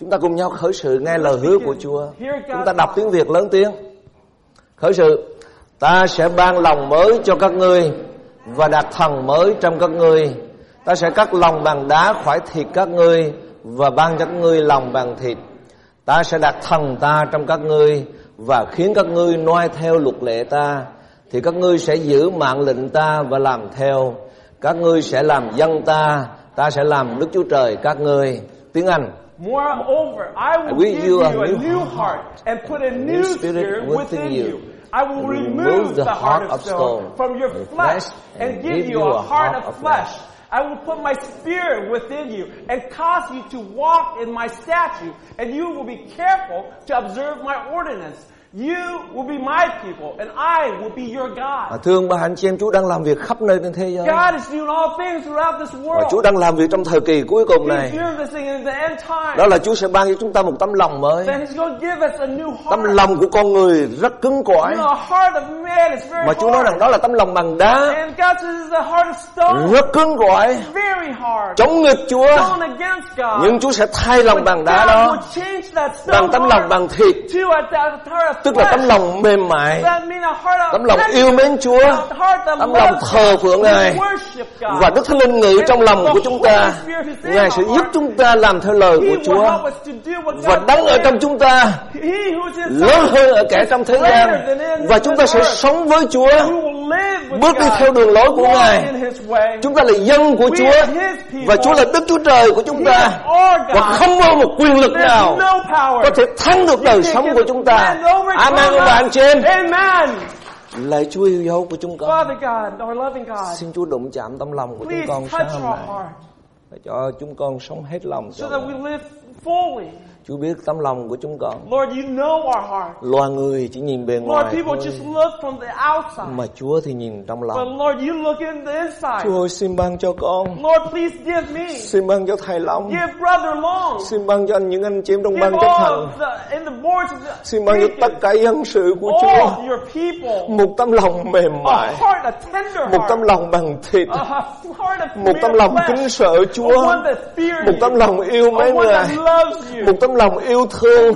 Chúng ta cùng nhau khởi sự nghe lời hứa của Chúa. Chúng ta đọc tiếng Việt lớn tiếng. Khởi sự. Ta sẽ ban lòng mới cho các ngươi và đặt thần mới trong các ngươi. Ta sẽ cắt lòng bằng đá khỏi thịt các ngươi và ban các ngươi lòng bằng thịt. Ta sẽ đặt thần ta trong các ngươi và khiến các ngươi noi theo luật lệ ta, thì các ngươi sẽ giữ mạng lệnh ta và làm theo. Các ngươi sẽ làm dân ta, ta sẽ làm Đức Chúa Trời các ngươi. Tiếng Anh. Moreover, I will give you a new heart and put a new spirit within you. I will remove the heart of stone from your flesh and give you a heart of flesh. I will put my spirit within you and cause you to walk in my statutes, and you will be careful to observe my ordinance. You will be my people, and I will be your God. Và thương bà anh chị em, Chúa đang làm việc khắp nơi trên thế giới. God is doing all things throughout this world. Và Chúa đang làm việc trong thời kỳ cuối cùng này. He's doing this thing in the end time. Đó là Chúa sẽ ban cho chúng ta một tấm lòng mới. Then He's going to give us a new heart. Tấm lòng của con người rất cứng cỏi. You know, a heart of man is very hard. Mà Chúa nói rằng đó là tấm lòng bằng đá. And God says it's a heart of stone. Rất cứng cỏi. It's very hard. Chống nghịch Chúa. Going against God. Nhưng Chúa sẽ thay lòng bằng đá đó bằng tấm lòng bằng thịt. Tức là tấm lòng mềm mại, tấm lòng yêu mến Chúa, tấm lòng thờ phượng Ngài. Và Đức Thánh Linh ngự trong lòng của chúng ta. Ngài sẽ giúp chúng ta làm theo lời của Chúa. Và đấng ở trong chúng ta lớn hơn ở kẻ trong thế gian. Và chúng ta sẽ sống với Chúa, bước đi theo đường lối của Ngài. Chúng ta là dân của Chúa và Chúa là Đức Chúa Trời của chúng ta. Và không có một quyền lực nào có thể thắng được đời sống của chúng ta. Amen các bạn chị em. Lạy Chúa yêu dấu của chúng con, xin Chúa đụng chạm tâm lòng của chúng con sáng hôm nay, để cho chúng con sống hết lòng cho Ngài. Chúa biết tấm lòng của chúng con. Loài người chỉ nhìn bề ngoài thôi, mà Chúa thì nhìn trong lòng. Chúa ơi, xin ban cho con, xin ban cho thầy Long, xin ban cho những anh chị em trong ban chấp hành, xin ban cho tất cả dân sự của Chúa một tấm lòng mềm mại, một tấm lòng bằng thịt, một tấm lòng kính sợ Chúa, một tấm lòng yêu mến Ngài, một tấm lòng yêu thương,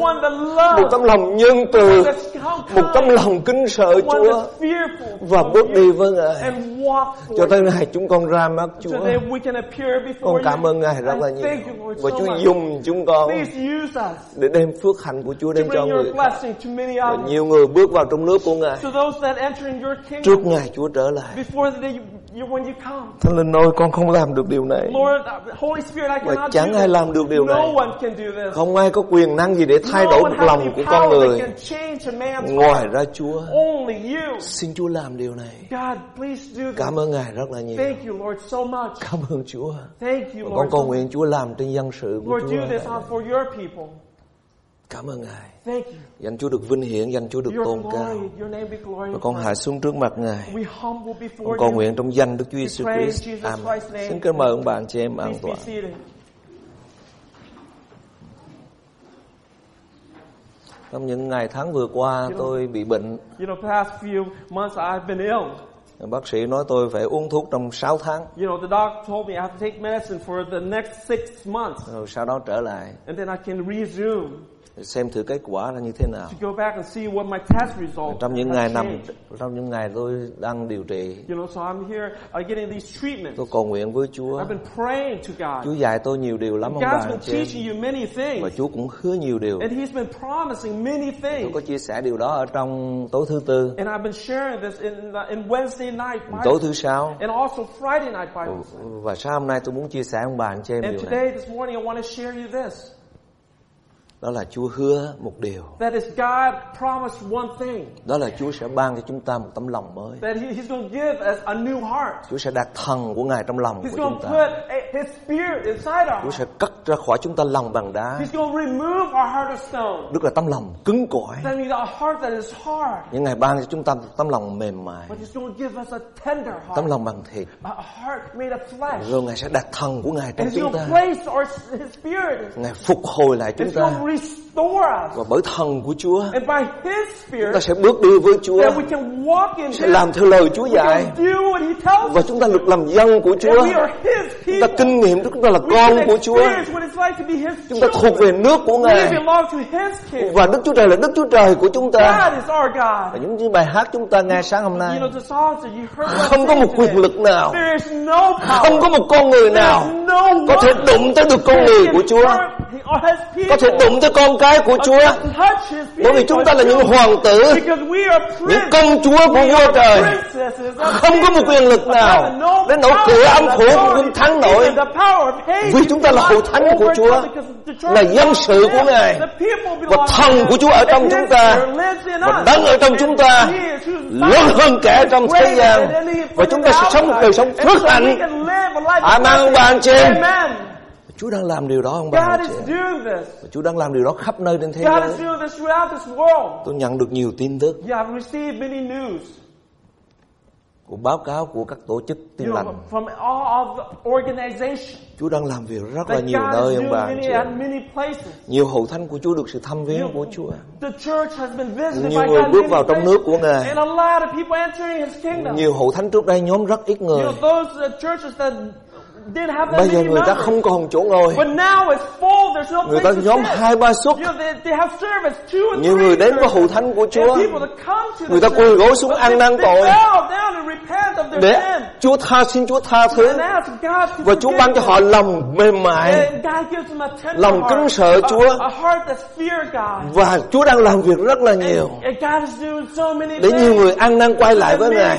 một tấm lòng nhân từ, một tấm lòng kính sợ Chúa, và bước đi với Ngài cho tới ngày chúng con ra mắt Chúa. Con cảm ơn Ngài rất là nhiều, và Chúa dùng chúng con để đem phước hạnh của Chúa đến cho người, và nhiều người bước vào trong nước của Ngài trước ngày Chúa trở lại. Thánh Linh ơi, con không làm được điều này, và chẳng ai làm được điều này. Không ai có quyền năng gì để thay đổi lòng của con người ngoài ra Chúa. Xin Chúa làm điều này. Cảm ơn Ngài rất là nhiều. Cảm ơn Chúa. Con cầu nguyện Chúa làm trên dân sự của Chúa. Cảm ơn Ngài. Danh Chúa được vinh hiển, danh Chúa được tôn cao. Và con hạ xuống trước mặt Ngài. Con cầu nguyện trong danh Đức Chúa Jesus Christ. Amen. Xin kính mời ông bạn chị em an toàn. Trong những ngày tháng vừa qua tôi bị bệnh. Past few months I've been ill. Bác sĩ nói tôi phải uống thuốc trong 6 tháng. The doctor told me I have to take medicine for the next 6 months. Rồi sau đó trở lại. And then I can resume. Xem thử kết quả là như thế nào. To go back and see what my test results. Trong những ngày tôi đang điều trị. So I'm here getting these treatments. Tôi cầu nguyện với Chúa. I've been praying to God. Chúa dạy tôi nhiều điều lắm ông bà. God's been teaching you many things. Và Chúa cũng hứa nhiều điều. And He's been promising many things. Tôi có chia sẻ điều đó ở trong tối thứ tư. And I've been sharing this in Wednesday night Bible. Tối thứ sáu. And also Friday night Bible. Và sáng hôm nay tôi muốn chia sẻ ông bà anh chị em điều này. And today this morning I want to share you this. Đó là Chúa hứa một điều. That is God promised one thing. Đó là Chúa sẽ ban cho chúng ta một tấm lòng mới. That He's going to give us a new heart. Chúa sẽ đặt thần của Ngài trong lòng của chúng ta. He's going to put His spirit inside us. Chúa sẽ cắt ra khỏi chúng ta lòng bằng đá. He's going to remove our heart of stone. Đức là tấm lòng cứng cỏi. That means a heart that is hard. Nhưng Ngài ban cho chúng ta một tấm lòng mềm mại. But He's going to give us a tender heart. Tấm lòng bằng thịt. A heart made of flesh. Rồi Ngài sẽ đặt thần của Ngài trong chúng ta. He's going to place His spirit. Ngài phục hồi lại chúng ta. Và bởi thần của Chúa, chúng ta sẽ bước đi với Chúa, sẽ làm theo lời Chúa dạy, và chúng ta được làm dân của Chúa. Chúng ta kinh nghiệm chúng ta là con của Chúa, chúng ta thuộc về nước của Ngài, và Đức Chúa Trời là Đức Chúa Trời của chúng ta. Và những bài hát chúng ta nghe sáng hôm nay, không có một quyền lực nào, không có một con người nào có thể đụng tới được con người của Chúa, có thể đụng tới con cái của Chúa, bởi vì chúng ta là những hoàng tử, những công chúa của vua trời. Không có một quyền lực nào đến nỗi cửa âm phủ cũng thắng nổi, vì chúng ta là hậu thánh của Chúa, là dân sự của Ngài, và thần của Chúa ở trong chúng ta, và đấng ở trong chúng ta lớn hơn kẻ trong thế gian, và chúng ta sẽ sống một đời sống phước hạnh. Amen ông bà anh chị. Chúa đang làm điều đó không bà anh chị? Chúa đang làm điều đó khắp nơi trên thế giới. Tôi nhận được nhiều tin tức, của báo cáo của các tổ chức tin lành. Chúa đang làm việc rất là nhiều nơi ông bà anh chị. Nhiều hậu thánh của Chúa được sự thăm viếng của Chúa. Nhiều người bước vào trong nước của Ngài. Nhiều hậu thánh trước đây nhóm rất ít người. Bây giờ người ta không còn chỗ ngồi. Người ta nhóm 2-3 suất. Nhiều người đến với hậu thánh của Chúa, người ta quỳ gối xuống ăn năn tội để Chúa tha, xin Chúa tha thứ, và Chúa ban cho họ lòng mềm mại, lòng kính sợ Chúa. Và Chúa đang làm việc rất là nhiều để nhiều người ăn năn quay lại với Ngài.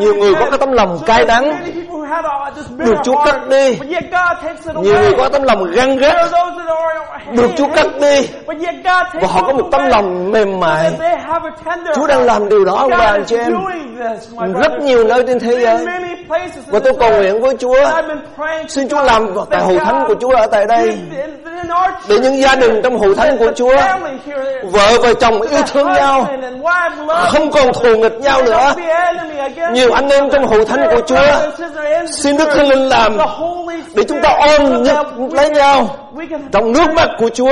Nhiều người có cái tấm lòng cay đắng được Chúa cắt đi. Nhiều người có tấm lòng ganh ghét được Chúa cắt đi, và họ có một tấm lòng mềm mại. Chúa đang làm điều đó ông bà anh chị em, rất nhiều nơi trên thế giới. Và tôi cầu nguyện với Chúa, xin Chúa làm tại hội thánh của Chúa ở tại đây, để những gia đình trong hội thánh của Chúa, vợ và chồng yêu thương nhau, không còn thù nghịch nhau nữa. Nhiều anh em trong hội thánh của Chúa, xin Đức Thánh Linh làm để chúng ta ôm lấy nhau trong nước mắt của Chúa,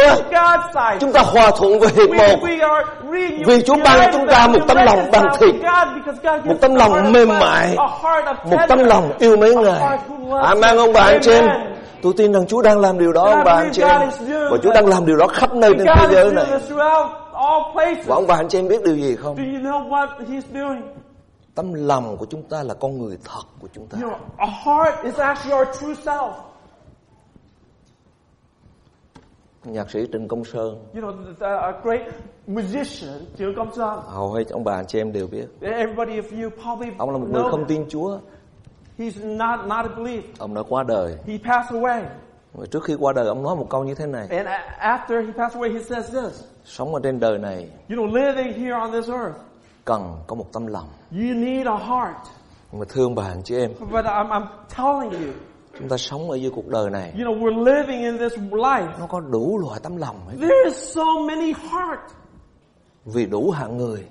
chúng ta hòa thuận và hiệp một, vì Chúa ban chúng ta một tấm lòng bằng thịt, một tấm lòng mềm mại, một tấm lòng yêu mến Ngài. Amen ông bà anh chị em. Tôi tin rằng Chúa đang làm điều đó ông bà anh chị em, và Chúa đang làm điều đó khắp nơi trên thế giới này. Và ông bà anh chị em biết điều gì không? Tấm lòng của chúng ta là con người thật của chúng ta. Nhạc sĩ Trịnh Công Sơn, hầu hết ông bà anh chị em đều biết, ông là một người không tin Chúa. Ông đã qua đời. Và trước khi qua đời ông nói một câu như thế này: sống ở trên đời này cần có một tấm lòng. Mà thưa ông bà anh chị em, chúng ta sống ở dưới cuộc đời này, nó có đủ loại tấm lòng ấy. Vì đủ hạng người,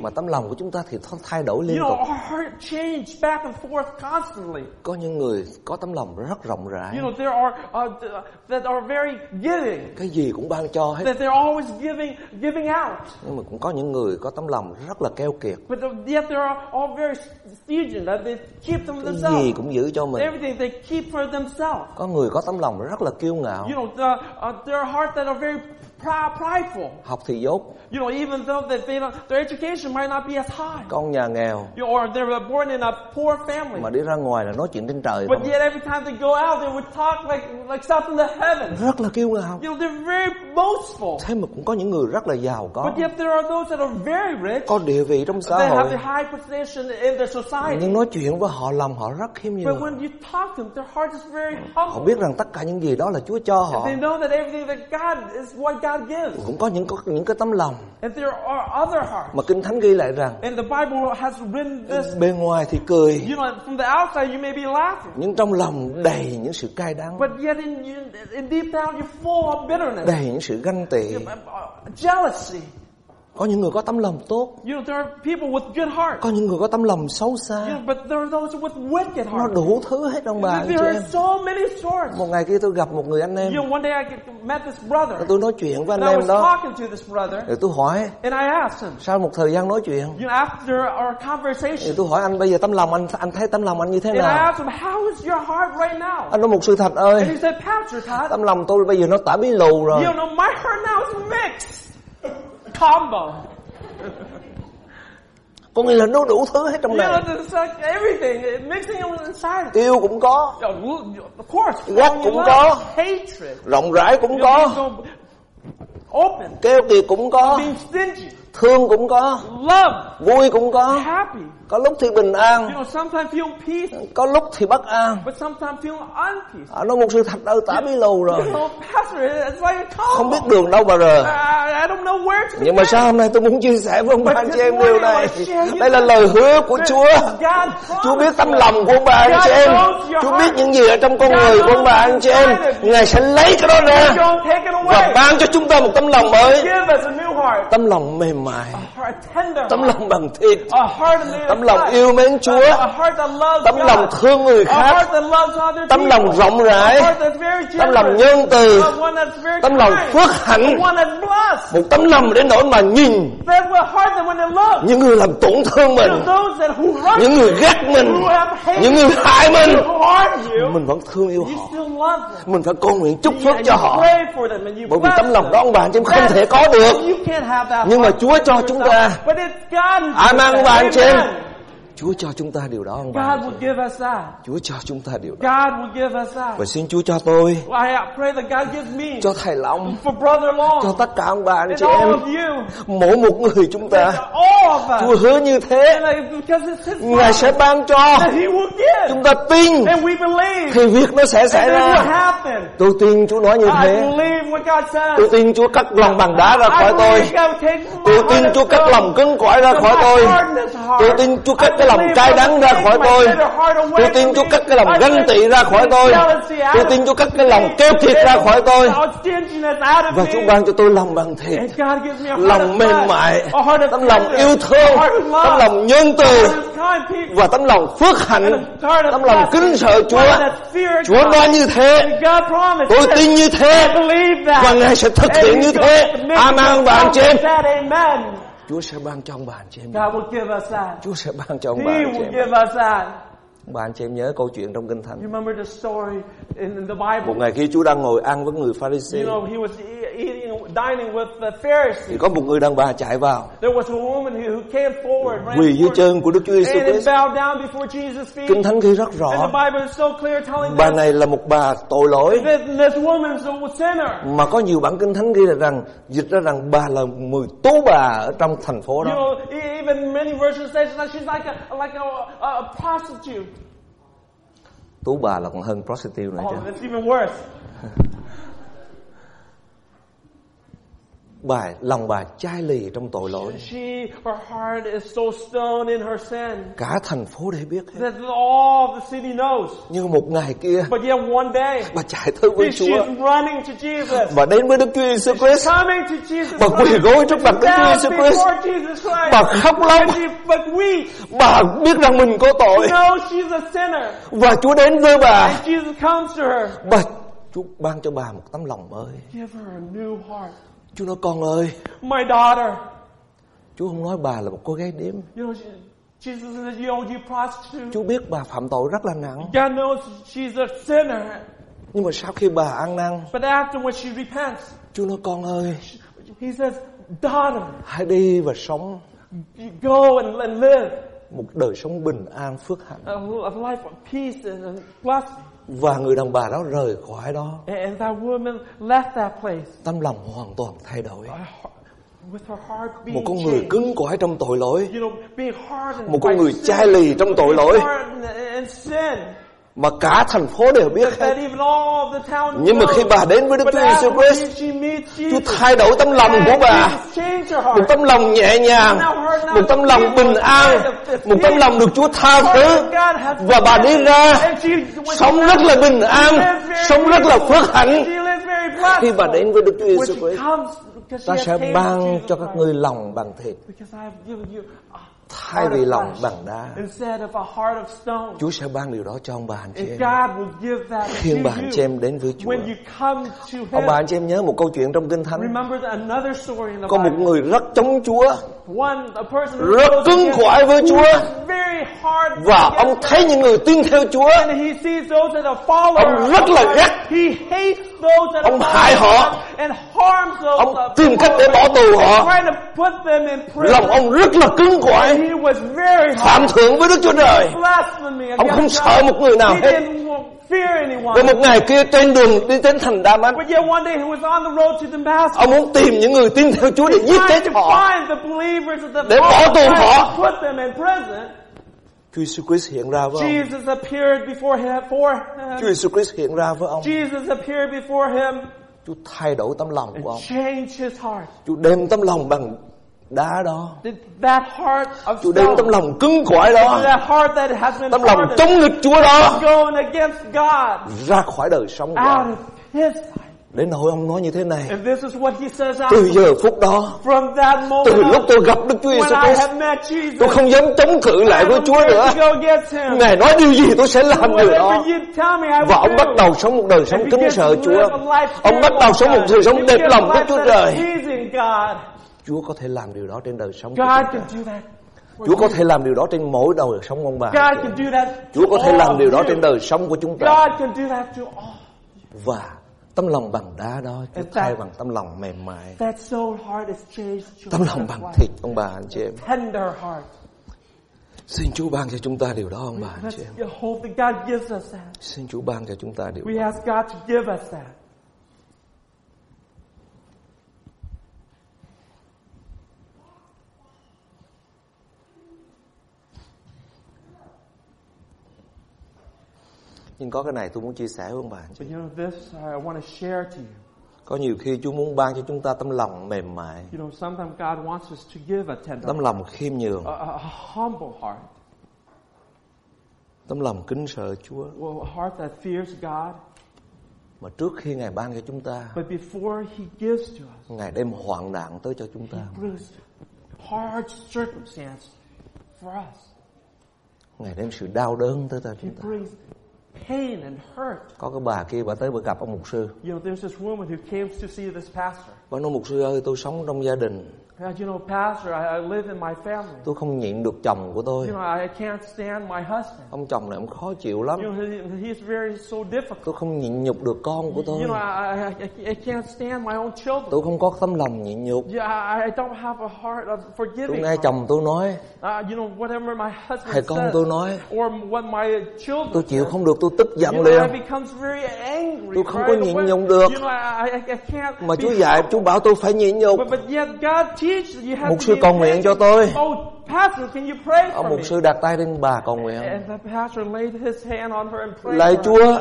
mà tấm lòng của chúng ta thì thay đổi liên tục. Có những người có tấm lòng rất rộng rãi, cái gì cũng ban cho hết. Nhưng mà cũng có những người có tấm lòng rất là keo kiệt, cái gì cũng giữ cho mình. Có người có tấm lòng rất là kiêu ngạo, học thì dốt. Even though that their education might not be as high. Con nhà nghèo. Or they were born in a poor family. Mà đi ra ngoài là nói chuyện trên trời. But yet every time they go out they would talk like something to heaven. Rất là kiêu ngạo. They're very boastful. Thế mà cũng có những người rất là giàu có. But yet there are those that are very rich. Có địa vị trong xã hội. They have a high position in their society. Nhưng nói chuyện với họ lòng họ rất khiêm nhường. But when you talk to them their heart is very humble. Họ biết rằng tất cả những gì đó là Chúa cho họ. They know that everything that God is what God gives. Cũng có những cái tấm lòng mà Kinh Thánh ghi lại rằng bên ngoài thì cười, nhưng trong lòng đầy những sự cay đắng, đầy những sự ganh tị. Có những người có tấm lòng tốt. There are people with good heart. Có những người có tấm lòng xấu xa. But there are those with wicked heart. Nó đủ thứ hết ông bà chị em. So many sorts. Một ngày kia tôi gặp một người anh em. One day I met this brother. Tôi nói chuyện với anh em đó. Rồi tôi hỏi. And I asked him. Sau một thời gian nói chuyện. After our conversation. Rồi tôi hỏi anh bây giờ tấm lòng anh thấy tấm lòng anh như thế nào? And I asked him, how is your heart right now? Anh nói một sự thật ơi. And he said, Pastor Todd. Tấm lòng tôi bây giờ nó tả bí lù rồi. You know my heart now is mixed. Combo. Có nghĩa là nó đủ thứ hết trong này. Yêu cũng có. Ghét cũng có. Rộng rãi cũng có. Keo kiệt cũng có. Thương cũng có. Vui cũng có. Có lúc thì bình an. Có lúc thì bất an. Nó một sự thật đâu tả bí lù rồi. Không biết đường đâu bà rồi. Nhưng mà sao hôm nay tôi muốn chia sẻ với ông bà anh chị em điều này. Đây là lời hứa của Chúa. Chúa biết tấm lòng của bà anh chị em. Chúa biết những gì ở trong con người của bà anh chị em. Ngài sẽ lấy cái đó ra và ban cho chúng ta một tấm lòng mới. Tấm lòng mềm mại. Tấm lòng bằng thịt. Tấm lòng yêu mến Chúa. Tấm lòng thương người khác. Tấm lòng rộng rãi. Tấm lòng nhân từ. Tấm lòng phước hạnh. Một tấm lòng đến nỗi mà nhìn những người làm tổn thương mình, những người ghét mình, những người hại mình, mình vẫn thương yêu họ. Mình phải cầu nguyện chúc phước cho họ. Bởi vì tấm lòng đó ông bà chứ không thể có được. Nhưng mà Chúa cho chúng ta. Ai mang ông bà anh chị em? Chúa cho chúng ta điều đó ông bà. Chúa cho chúng ta điều đó. Và xin Chúa cho tôi, cho thầy Long, cho tất cả ông bà anh chị em, mỗi một người chúng ta. Chúa hứa như thế. Ngài sẽ ban cho. Chúng ta tin thì việc nó sẽ xảy ra. Tôi tin Chúa nói như thế. Tôi tin Chúa cắt lòng bằng đá ra khỏi tôi. Tôi tin Chúa cắt lòng cứng cỏi ra khỏi tôi. Tôi tin Chúa cắt cái lòng cay đắng ra khỏi tôi. Tôi tin Chúa cắt cái lòng ganh tị ra khỏi tôi. Tôi tin Chúa cắt cái lòng keo kiệt ra khỏi tôi. Và Chúa ban cho tôi lòng bằng thịt, lòng mềm mại, tấm lòng yêu thương, tấm lòng nhân từ và tấm lòng phước hạnh, tấm lòng kính sợ Chúa. Chúa nói như thế, tôi tin như thế và Ngài sẽ thực hiện như thế. Amen và anh chị em. Chúa sẽ ban cho ông bà anh chị em. Chúa sẽ ban cho ông bà anh chị em. Ông bà anh chị em nhớ câu chuyện trong Kinh Thánh. Một ngày khi Chúa đang ngồi ăn với người Pharisee, thì có một người đàn bà chạy vào, quỳ dưới chân của Đức Chúa Giêsu Christ. Kinh Thánh ghi rất rõ, bà này là một bà tội lỗi, mà có nhiều bản Kinh Thánh ghi là rằng, dịch ra rằng bà là mười tú bà ở trong thành phố đó. Tú bà là còn hơn prostitute nữa chứ. Lòng bà chai lì trong tội lỗi. Cả thành phố để biết hết. Nhưng một ngày kia, bà chạy tới với Chúa. Bà đến với Đức Chúa Giêsu Christ. Bà quỳ gối trước mặt Đức Chúa Giêsu Christ. Bà khóc lóc. Bà biết rằng mình có tội. Và Chúa đến với bà. Bà Chúa ban cho bà một tấm lòng mới. Chúa nói con ơi. My daughter. Chúa không nói bà là một cô gái điếm. Chúa biết bà phạm tội rất là nặng. God knows she's a sinner. Nhưng mà sau khi bà ăn năn, but after when she repents, Chúa nói con ơi. He says, daughter. Hãy đi và sống. Go and live. Một đời sống bình an phước hạnh. A life of peace and blessing. Và người đàn bà đó rời khỏi đó. And that woman left that place. Tâm lòng hoàn toàn thay đổi. Một con người cứng cỏi trong tội lỗi. Một con người chai lì trong tội lỗi. Mà cả thành phố đều biết hết. Nhưng mà khi bà đến với Đức Chúa Giêsu Christ, Chúa thay đổi tấm lòng của bà. Một tấm lòng nhẹ nhàng, một tấm lòng bình an, một tấm lòng được Chúa tha thứ. Và bà đi ra sống rất là bình an, sống rất là phước hạnh. Khi bà đến với Đức Chúa Giêsu Christ, Ta sẽ ban cho các ngươi lòng bằng thịt thay vì lòng bằng đá. Chúa sẽ ban điều đó cho ông bà anh chị em khi bà anh chị em đến với Chúa. Ông bà anh chị em nhớ một câu chuyện trong Kinh Thánh. Có một người rất chống Chúa, rất cứng cỏi với Chúa, và ông thấy những người tin theo Chúa, ông rất là ghét, ông hại họ, ông tìm cách để bỏ tù họ. Lòng ông rất là cứng cỏi, phạm thượng với Đức Chúa Trời. Ông không sợ một người nào hết. Và một ngày kia trên đường đi đến thành Đa-mách, ông muốn tìm những người tin theo Chúa để giết chết họ, để bỏ tù họ. Chúa Jesus Christ hiện ra với ông. Chúa Jesus Christ hiện ra với ông. Chúa thay đổi tấm lòng của ông. Chúa đem tấm lòng bằng đá đó, Chúa đem tấm lòng cứng cỏi đó, tấm lòng chống nghịch Chúa đó ra khỏi đời sống của ông. Đến nỗi ông nói như thế này: từ giờ phút đó, từ lúc tôi gặp Đức Chúa Jesus, tôi không dám chống cự lại với Chúa nữa. Ngài nói điều gì tôi sẽ làm điều đó. Và ông bắt đầu sống một đời sống kính sợ Chúa. Ông bắt đầu sống một đời sống đẹp lòng Đức Chúa Trời. Chúa có thể làm điều đó trên đời sống của chúng ta. Chúa có thể làm điều đó trên mỗi đời sống ông bà. Chúa có thể làm điều đó trên đời sống của chúng ta. Và tấm lòng bằng đá đó Chúa thay bằng tấm lòng mềm mại, tấm lòng bằng thịt ông bà anh chị em. Xin Chúa ban cho chúng ta điều đó ông bà anh chị em. Xin Chúa ban cho chúng ta điều đó. Nhưng có cái này tôi muốn chia sẻ với ông bà anh chị. Có nhiều khi Chúa muốn ban cho chúng ta tấm lòng mềm mại, tấm lòng khiêm nhường, tấm lòng kính sợ Chúa. Mà trước khi Ngài ban cho chúng ta, Ngài đem hoạn nạn tới cho chúng ta. Ngài đem sự đau đớn tới cho chúng ta. Pain and hurt. Có cái bà kia bà tới bà gặp ông mục sư. There's this woman who came to see this pastor. Bà nói: mục sư ơi, tôi sống trong gia đình. Pastor, I live in my family. Tôi không nhịn được chồng của tôi. I can't stand my husband. Ông chồng này ông khó chịu lắm. He's very so difficult. Tôi không nhịn nhục được con của tôi. I can't stand my own children. Tôi không có tấm lòng nhịn nhục. I don't have a heart of forgiving. Tôi nghe chồng tôi nói, whatever my husband hay con tôi nói, or what my children. Tôi chịu không được, tôi tức giận liền. I become very angry. Tôi không có nhịn nhục được. I can't. Mà Chúa dạy, Chúa bảo tôi phải nhịn nhục. Mục sư cầu nguyện cho tôi. Ông mục sư đặt tay lên bà cầu nguyện. Lạy Chúa,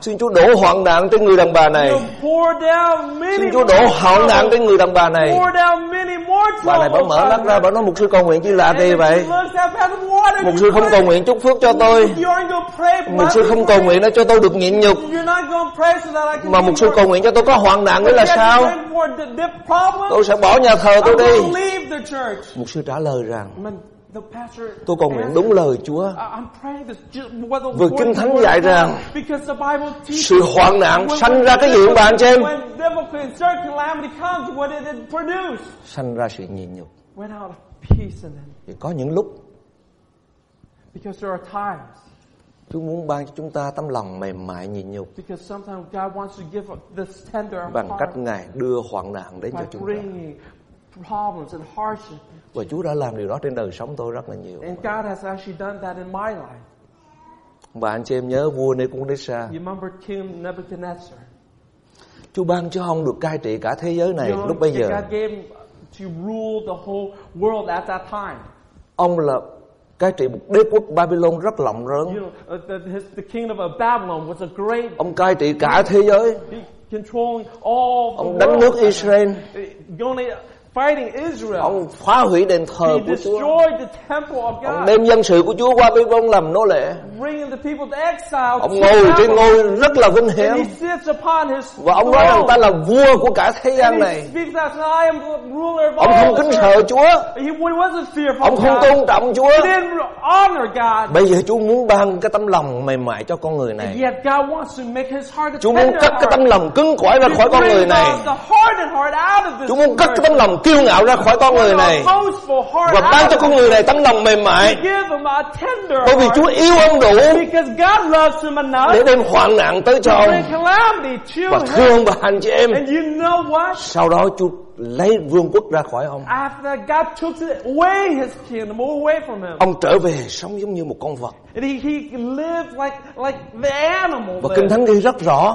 xin Chúa đổ hoạn nạn trên người đàn bà này. Xin Chúa đổ hoạn nạn trên người đàn bà này. Bà này bảo mở mắt ra, bảo nói: mục sư cầu nguyện chứ lạ gì vậy? Mục sư không cầu nguyện chúc phước cho tôi. Mục sư không cầu nguyện để cho tôi được nhịn nhục. Mà mục sư cầu nguyện cho tôi có hoạn nạn nữa là sao? Tôi sẽ bỏ nhà thờ tôi đi. Mục sư trả lời rằng: tôi cầu nguyện đúng lời Chúa. Vì Kinh Thánh dạy rằng sự hoạn nạn sanh ra cái gì ông bà anh chị em? Sanh ra sự nhịn nhục. Thì có những lúc Chúa muốn ban cho chúng ta tấm lòng mềm mại nhịn nhục bằng cách Ngài đưa hoạn nạn đến cho chúng ta. Và Chúa đã làm điều đó trên đời sống tôi rất là nhiều. Và anh chị em nhớ vua Nebuchadnezzar. Chúa ban cho ông được cai trị cả thế giới này lúc bây giờ. Ông là cai trị một đế quốc Babylon rất rộng lớn. Ông cai trị cả thế giới. Ông đánh nước Israel. fighting Israel. Ông phá hủy đền thờ của Chúa. Ông đem dân sự của Chúa qua Babylon làm nô lệ. Ông ngồi trên ngôi rất là vinh hiển. Và ông nói rằng ta là vua của cả thế gian này. Ông không kính sợ Chúa. Ông không tôn trọng Chúa. Bây giờ Chúa muốn ban cái tấm lòng mềm mại cho con người này. Chúa muốn cắt cái tấm lòng cứng cỏi ra khỏi con người này. Chúa muốn cắt cái tấm lòng kiêu ngạo ra khỏi con người này và ban cho con người này tấm lòng mềm mại, bởi vì Chúa yêu ông đủ để đem hoạn nạn tới cho ông và thương bà anh chị em. Sau đó Chúa lấy vương quốc ra khỏi ông. Ông trở về sống giống như một con vật. Và Kinh Thánh ghi rất rõ,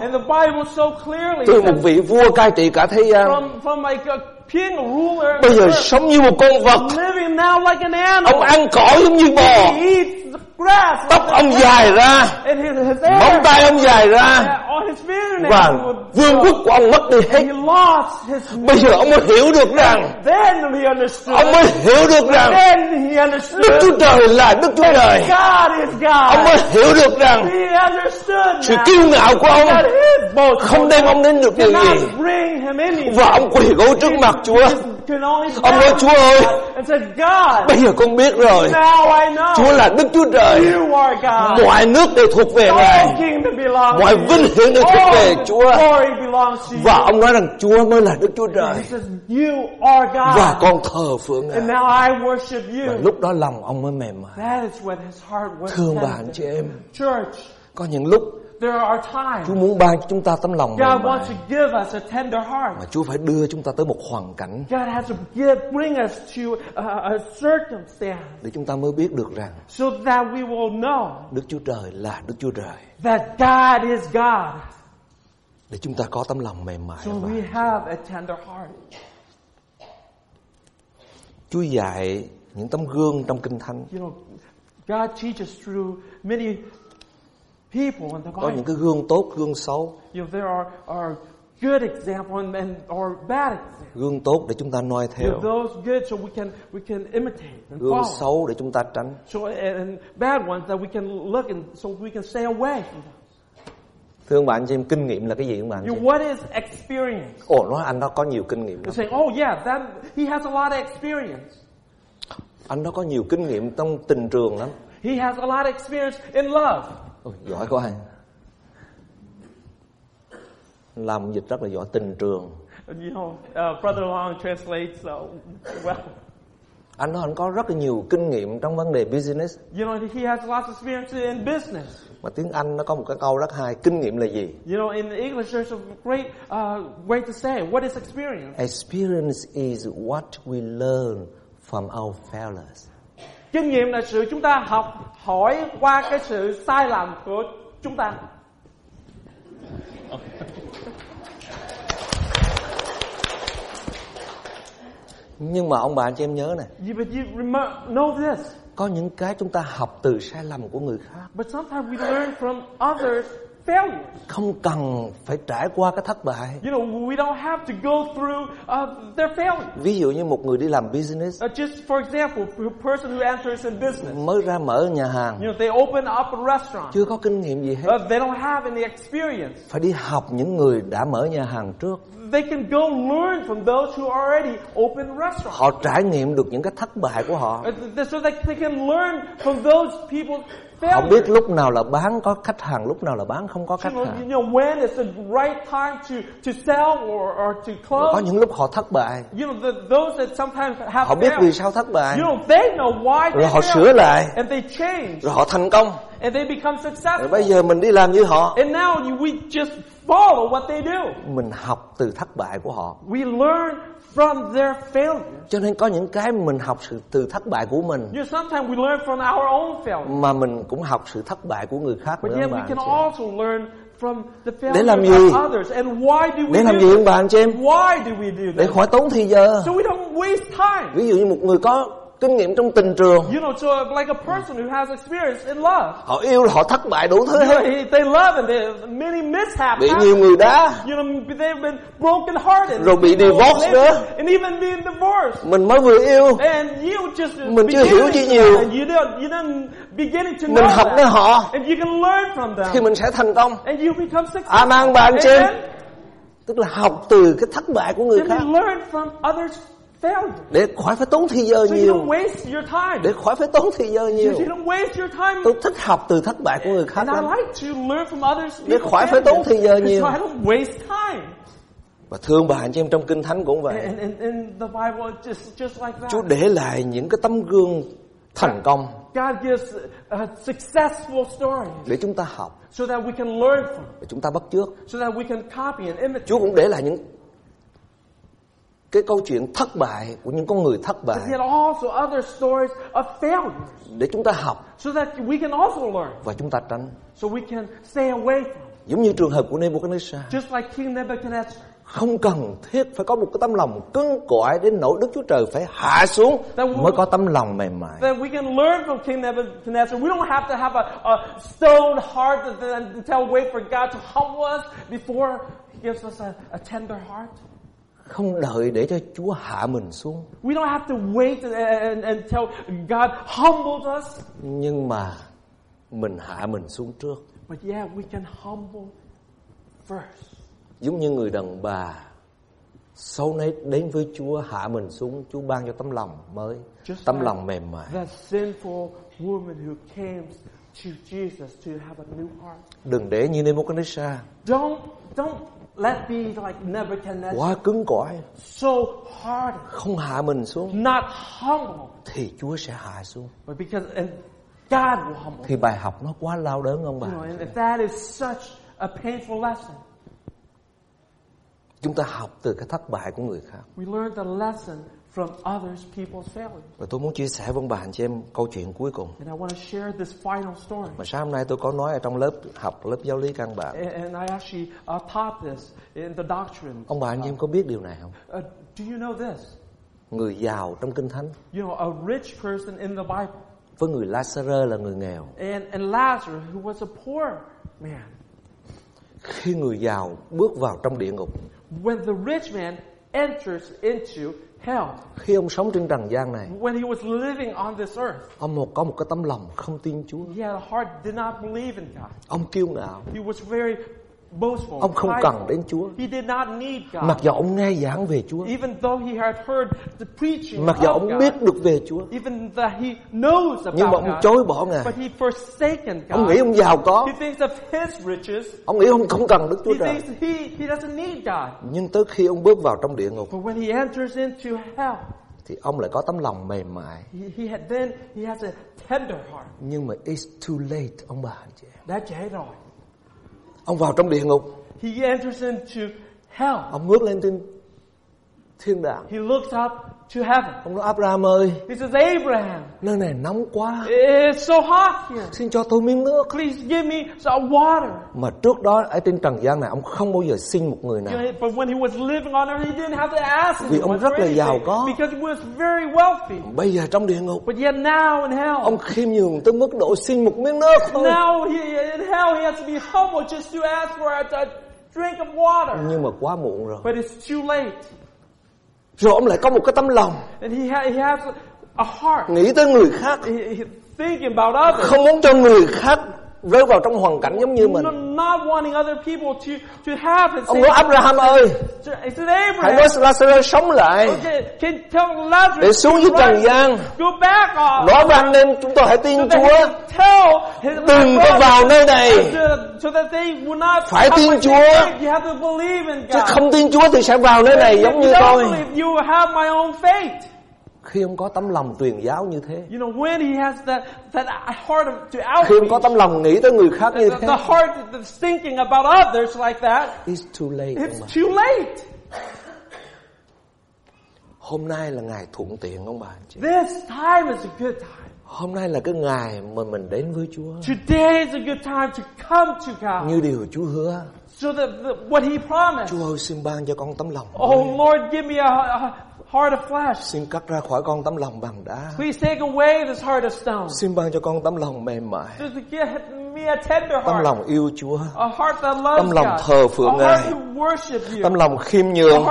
từ một vị vua cai trị cả thế gian, bây giờ sống như một con vật. Ông ăn cỏ giống như bò. Tóc ông dài ra, móng tay ông dài ra, và vương quốc của ông mất đi hết. Bây giờ ông mới hiểu được rằng, Đức Chúa Trời là Đức Chúa Trời. Ông mới hiểu được rằng sự kiêu ngạo của ông không đem ông đến được điều gì. Và ông quỳ gối trước mặt Chúa. Ông nói: Chúa ơi, bây giờ con biết rồi, Chúa là Đức Chúa Trời. Mọi nước đều thuộc về Ngài, mọi vinh hiển đều thuộc về Chúa. Và ông nói rằng Chúa mới là Đức Chúa Trời, và con thờ phượng Ngài. Và lúc đó lòng ông mới mềm mại. Thương bà anh chị em, có những lúc Chúa muốn ban cho chúng ta tấm lòng mềm mại, mà Chúa phải đưa chúng ta tới một hoàn cảnh để chúng ta mới biết được rằng Đức Chúa Trời là Đức Chúa Trời, để chúng ta có tấm lòng mềm mại. Chúa dạy những tấm gương trong Kinh Thánh. Có những cái gương tốt, gương xấu. Gương tốt để chúng ta noi theo, gương xấu để chúng ta tránh. Thưa ông bạn, xem kinh nghiệm là cái gì không bạn? Ồ, nói anh đó có nhiều kinh nghiệm lắm. Anh đó có nhiều kinh nghiệm trong tình trường lắm. Ôi, giỏi quá. Làm dịch rất là giỏi. Tình trường. Brother Long translates well. Anh có rất là nhiều kinh nghiệm trong vấn đề business. He has lots of experience in business. Mà tiếng Anh nó có một cái câu rất hay, kinh nghiệm là gì? In English there's a great way to say what is experience. Experience is what we learn from our failures. Kinh nghiệm là sự chúng ta học hỏi qua cái sự sai lầm của chúng ta. Nhưng mà ông bà cho em nhớ này, có những cái chúng ta học từ sai lầm của người khác. Không cần phải trải qua cái thất bại. We don't have to go through their failure. Ví dụ như một người đi làm business. Just for example, a person who enters in business. Mới ra mở nhà hàng. They open up a restaurant. Chưa có kinh nghiệm gì hết. They don't have any experience. Phải đi học những người đã mở nhà hàng trước. They can go learn from those who already open restaurants. Họ trải nghiệm được những cái thất bại của họ. So they can learn from those people. Họ biết lúc nào là bán có khách hàng, lúc nào là bán không có khách hàng. When is the right time to sell or to close? Có những lúc họ thất bại. Those that sometimes have. Họ biết vì sao thất bại. They know why. Rồi họ sửa lại. And they change. Rồi họ thành công. And they become successful. Rồi bây giờ mình đi làm như họ. And now we just follow what they do. Mình học từ thất bại của họ. We learn from their failure. Cho nên có những cái mình học từ thất bại của mình. Sometimes we learn from our own failure. Mà mình cũng học sự thất bại của người khác nữa bạn. But we can also learn from the failure of others. And why do we do? Để làm gì bạn cho em? Why do we do? Để khỏi tốn thời giờ. So we don't waste time. Ví dụ như một người có kinh nghiệm trong tình trường. You know, so like a person who has experience in love. Họ yêu, họ thất bại đủ thứ hết. They love and they many mishaps. Bị nhiều người đá. You know, they've been broken hearted. Rồi bị divorce nữa. And even being divorced. Mình mới vừa yêu. And you just mình chưa hiểu gì nhiều. And you didn't beginning to know. Mình học với họ. And you can learn from them. Thì mình sẽ thành công. And you become successful. Amen bạn trên. Tức là học từ cái thất bại của người khác. Để khỏi phải tốn thời giờ nhiều. Để khỏi phải tốn thời giờ nhiều. Tôi thích học từ thất bại của người khác lắm. Để khỏi phải tốn thời giờ nhiều. Và thương bà anh chị em trong Kinh Thánh cũng vậy. Chúa để lại những cái tấm gương thành công. God gives successful stories. Để chúng ta học. So that we can learn from. Để chúng ta bắt chước. So that we can copy and imitate. Chúa cũng để lại những cái câu chuyện thất bại của những con người thất bại. But there are also other stories of failures. Để chúng ta học. So that we can also learn. Và chúng ta tránh. So we can stay away from. Giống như trường hợp của Nebuchadnezzar. Just like King Nebuchadnezzar. Không cần thiết phải có một cái tấm lòng cứng cỏi đến nỗi Đức Chúa Trời phải hạ xuống mới có tấm lòng mềm mại. Không đợi để cho Chúa hạ mình xuống. Nhưng mà mình hạ mình xuống trước. Giống như người đàn bà xấu nết đến với Chúa, hạ mình xuống, Chúa ban cho tấm lòng mới, tấm lòng mềm mại. Đừng để như Nebuchadnezzar. Quá cứng cỏi. Không hạ mình xuống. Thì Chúa sẽ hạ xuống. Thì bài học nó quá đau đớn ông bà. Chúng ta học từ cái thất bại của người khác. We learn the lesson from others people's failures. Và tôi muốn chia sẻ với bà anh chị em câu chuyện cuối cùng. And I want to share this final story. Mà sáng hôm nay tôi có nói ở trong lớp học lớp giáo lý căn bản. And I actually taught this in the doctrine. Ông bà anh chị em có biết điều này không? Do you know this? Người giàu trong Kinh Thánh. You know, a rich person in the Bible. Với người Lazarus là người nghèo. And Lazarus who was a poor man. Khi người giàu bước vào trong địa ngục. When the rich man enters into hell. Khi ông sống trên trần gian này. When he was living on this earth. Ông có một cái tấm lòng không tin Chúa. He had a heart did not believe in God. Ông kiêu ngạo. He was very boastful. Ông không cần đến Chúa. He did not need God. Mặc dù ông nghe giảng về Chúa. Even though he had heard the preaching. Mặc dù ông biết được về Chúa. Even that he knows about God. Nhưng mà ông chối bỏ Ngài. But he forsaken God. Ông nghĩ ông giàu có. He thinks of his riches. Ông nghĩ ông không cần Đức Chúa Trời. He thinks he doesn't need God. Nhưng tới khi ông bước vào trong địa ngục. But when he enters into hell. Thì ông lại có tấm lòng mềm mại. He has a tender heart. Nhưng mà it's too late ông bà anh chị em. Đã trễ rồi. Ông vào trong địa ngục. He enters into hell. Ông ngước lên thiên đàng. He looks up to heaven. Ông nói Abraham ơi. He says Abraham. Nơi này nóng quá. It's so hot here. Xin cho tôi miếng nước. Please give me some water. Mà trước đó ở trên trần gian này ông không bao giờ xin một người nào. But when he was living on earth he didn't have to ask. Vì ông rất là giàu có. Because he was very wealthy. Bây giờ trong địa ngục. But yet now in hell. Ông khiêm nhường tới mức độ xin một miếng nước thôi. Now in hell he has to be humble just to ask for a drink of water. Nhưng mà quá muộn rồi. But it's too late. Rồi ông lại có một cái tấm lòng. He has a heart. Nghĩ tới người khác. Không muốn cho người khác rơi vào trong hoàn cảnh giống như mình. Ông nói Abraham ơi. Hãy nói Lazarus sống lại. Để xuống dưới trần gian. Nói với anh em chúng tôi hãy tin Chúa. Đừng có vào nơi này. Phải tin Chúa. Chứ không tin Chúa thì sẽ vào nơi này giống như tôi. Khi ông có tấm lòng truyền giáo như thế. Khi ông có tấm lòng nghĩ tới người khác như thế. It's too late. It's too late. Hôm nay là ngày thuận tiện ông bà anh chị. This time is a good time. Hôm nay là cái ngày mà mình đến với Chúa. Today is a good time to come to God. Như điều Chúa hứa. So what he promised. Chúa ơi xin ban cho con tấm lòng. Oh Lord, give me a heart of flesh. Xin cắt ra khỏi con tấm lòng bằng đá. Please take away this heart of stone. Xin ban cho con tấm lòng mềm mại. Tấm lòng yêu Chúa. Tấm lòng thờ phượng Ngài. Tấm lòng khiêm nhường.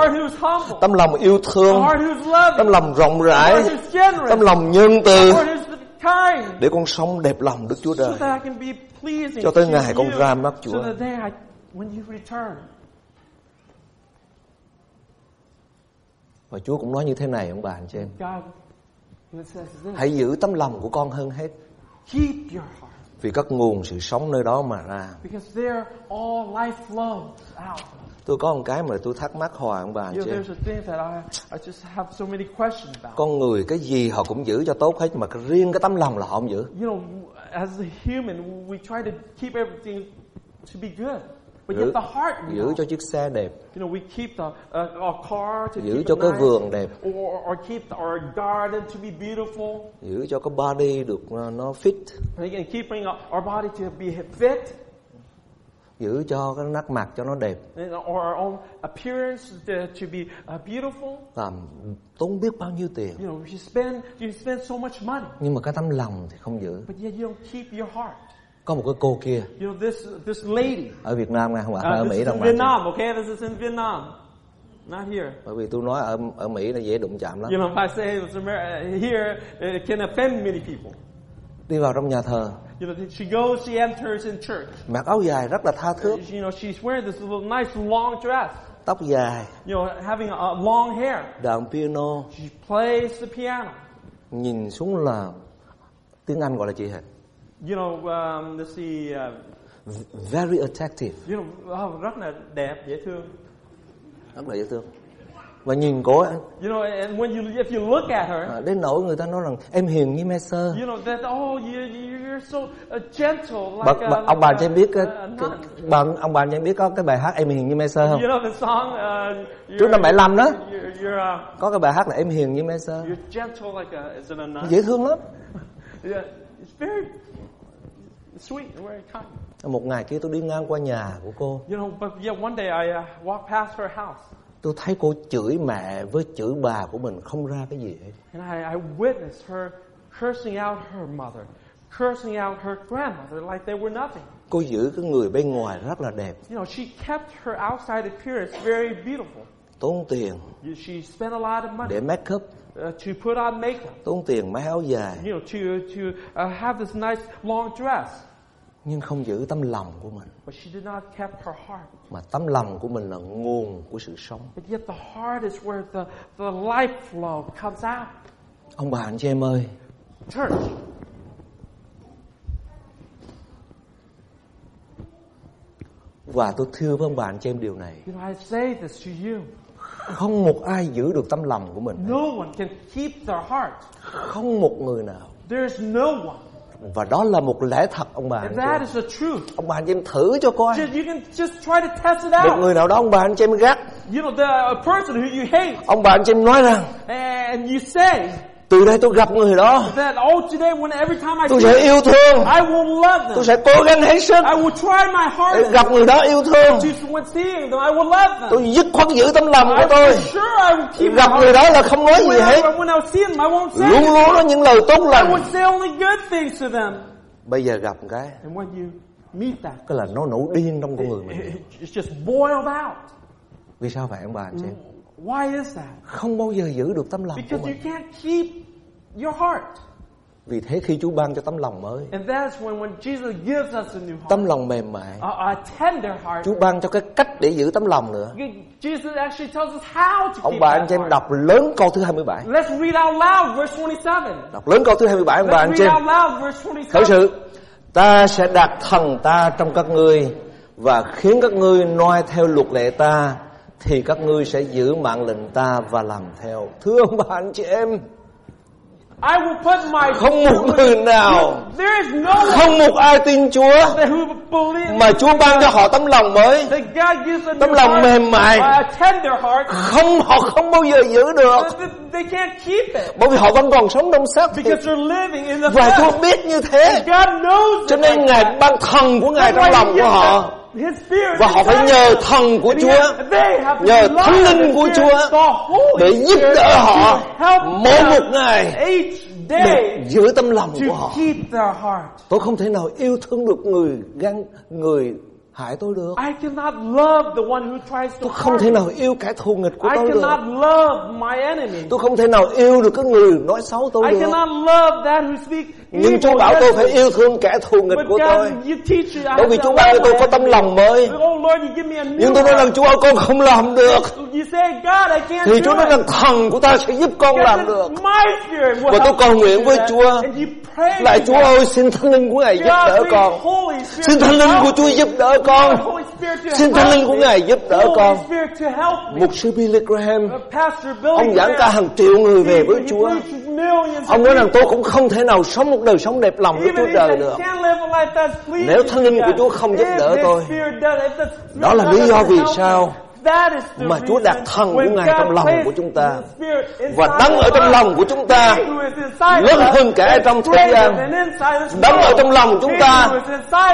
Tấm lòng yêu thương. Tấm lòng rộng rãi. Tấm lòng nhân từ. Để con sống đẹp lòng Đức Chúa Trời. Cho tới ngày con ra mắt Chúa. Và Chúa cũng nói như thế này ông bà anh chị em. Hãy giữ tấm lòng của con hơn hết. Vì các nguồn sự sống nơi đó mà ra. Tôi có một cái mà tôi thắc mắc hoài ông bà anh chị em. Con người cái gì họ cũng giữ cho tốt hết, mà riêng cái tấm lòng là họ không giữ. Giữ cho chiếc xe đẹp, giữ cho cái vườn đẹp, giữ cho cái body được nó fit, giữ cho cái nét mặt cho nó đẹp, tốn biết bao nhiêu tiền, nhưng mà cái tấm lòng thì không giữ. Có một cái cô kia ở Việt Nam này không ạ, ở Mỹ đâu mà. Not here. Bởi vì tôi nói ở Mỹ là dễ đụng chạm lắm. You know, if I say it's America, here it can offend many people. Đi vào trong nhà thờ. You know, she enters in church. Mặc áo dài rất là tha thướt. You know, she's wearing this little nice long dress. Tóc dài. You know, having a long hair. Đàn piano. She plays the piano. Nhìn xuống là tiếng Anh gọi là gì hả? You know, let's see, very attractive. You know, rất là đẹp, dễ thương. Rất là dễ thương. Và nhìn cô ấy. You know, and when you if you look at her. Đến nỗi người ta nói rằng em hiền như Mesa. You know that oh you're so gentle like ông bà cho biết ông bà cho biết có cái bài hát em hiền như Mesa không? You know the song trước năm 75 đó. Có cái bài hát là em hiền như Mesa. You're gentle like a is it a nun? Dễ thương lắm. Yeah, it's very sweet and very kind. Một ngày kia tôi đi ngang qua nhà của cô. You know, but yeah, one day I walked past her house. Tôi thấy cô chửi mẹ với chửi bà của mình không ra cái gì hết. And I witnessed her cursing out her mother, cursing out her grandmother like they were nothing. Cô giữ cái người bên ngoài rất là đẹp. You know, she kept her outside appearance very beautiful. Tốn tiền. She spent a lot of money. Để make up. To put on makeup. Tốn tiền mấy áo dài. You know, to have this nice long dress. Nhưng không giữ tấm lòng của mình. But she did not keep her heart. Mà tấm lòng của mình là nguồn của sự sống. But yet the heart is where the life flow comes out. Ông bà anh chị em ơi. Church. Và tôi thưa với ông bà anh chị em điều này. You know, I say this to you. Không một ai giữ được tấm lòng của mình. No one can keep their heart. Không một người nào. There's no one. Và đó là một lẽ thật ông bà anh chị. That is the truth. Ông bà anh chị em thử cho coi. You can just try to test it out. Một người nào đó ông bà anh chị em gắt. You know the person who you hate. Ông bà anh chị em nói rằng. And you say. Từ đây tôi gặp người đó. That, oh, today, tôi sẽ yêu thương. I will love them. Tôi sẽ cố gắng hết sức. I will try my hardest. Để gặp người đó yêu thương. Them, I will love them. Tôi dứt khoát giữ tấm lòng của tôi. Sure gặp người đó là không nói gì hết. Luôn luôn nói những lời tốt lành. Bây giờ gặp cái. Cái là nó nổ điên trong con người mình. Vì sao vậy ông bà anh chị? Why is that? Không bao giờ giữ được tấm lòng của mình. Because you can't keep your heart. Vì thế khi Chúa ban cho tấm lòng mới. And that's when Jesus gives us a new heart. Tấm lòng mềm mại. A tender heart. Chúa ban cho cái cách để giữ tấm lòng nữa. Jesus actually tells us how to keep. Ông bà anh chị em đọc lớn câu thứ 27. Let's read out loud verse 27. Đọc lớn câu thứ 27 ông bà anh chị em. Let's read out loud verse 27. Khởi sự, ta sẽ đặt thần ta trong các ngươi và khiến các ngươi noi theo luật lệ ta. Thì các ngươi sẽ giữ mạng lệnh ta và làm theo. Thưa ông bà anh chị em, không một người nào, không một ai tin Chúa mà Chúa ban cho họ tấm lòng mới, tấm lòng mềm mại. Họ không bao giờ giữ được. Bởi vì họ vẫn còn sống trong xác thịt. Và Chúa biết như thế, cho nên Ngài ban thần của Ngài trong lòng của họ. Và họ phải nhờ thần của Chúa, nhờ thánh linh của Chúa để giúp đỡ họ mỗi một ngày để giữ tâm lòng của họ. Tôi không thể nào yêu thương được người hại tôi được. Tôi không thể nào yêu kẻ thù nghịch của tôi được. Tôi không thể nào yêu được cái người nói xấu tôi được. Nhưng Chúa bảo tôi phải yêu thương kẻ thù nghịch của tôi. Bởi vì Chúa ban cho tôi có tấm lòng mới. Nhưng tôi nói rằng Chúa ơi, con không làm được. Thì Chúa nói rằng thần của ta sẽ giúp con làm được. Và tôi cầu nguyện với Chúa, lại Chúa ơi, xin thánh linh của Ngài giúp đỡ con. Xin thánh linh của Chúa giúp đỡ con. Xin thánh linh của Ngài giúp đỡ con. Mục sư Billy Graham, ông giảng ca hàng triệu người về với Chúa. Ông nói rằng tôi cũng không thể nào sống một đời sống đẹp lòng với Chúa Trời được nếu thánh linh của Chúa không giúp đỡ tôi. Đó là lý do vì sao mà Chúa đặt thần của Ngài trong lòng của chúng ta, và đấng ở trong lòng của chúng ta lớn hơn kẻ trong thế gian. Đấng ở trong lòng chúng ta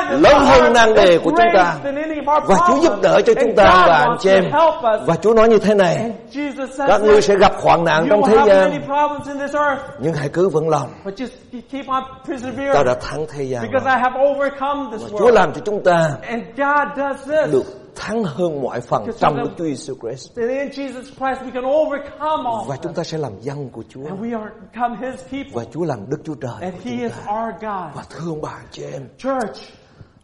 lớn hơn nan đề của chúng ta, và Chúa giúp đỡ cho chúng ta và anh chị em. Và Chúa nói như thế này: các ngươi sẽ gặp hoạn nạn trong thế gian, nhưng hãy cứ vững lòng, ta đã thắng thế gian. Và Chúa làm cho chúng ta được thắng hơn mọi phần trong Đức Chúa Jesus Christ. Và chúng ta sẽ làm dân của Chúa. Và Chúa làm Đức Chúa Trời của chúng ta. Và thưa ông bà chị em,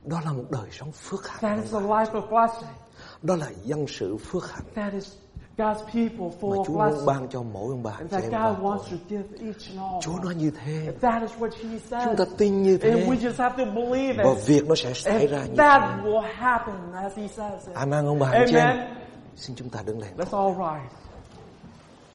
đó là một đời sống phước hạnh. Đó là dân sự phước hạnh mà Chúa muốn ban cho mỗi ông bà chị em. Chúa nói như thế, chúng ta tin như thế, và việc nó sẽ xảy ra như thế. Amen ông bà chị em. Xin chúng ta đứng lên.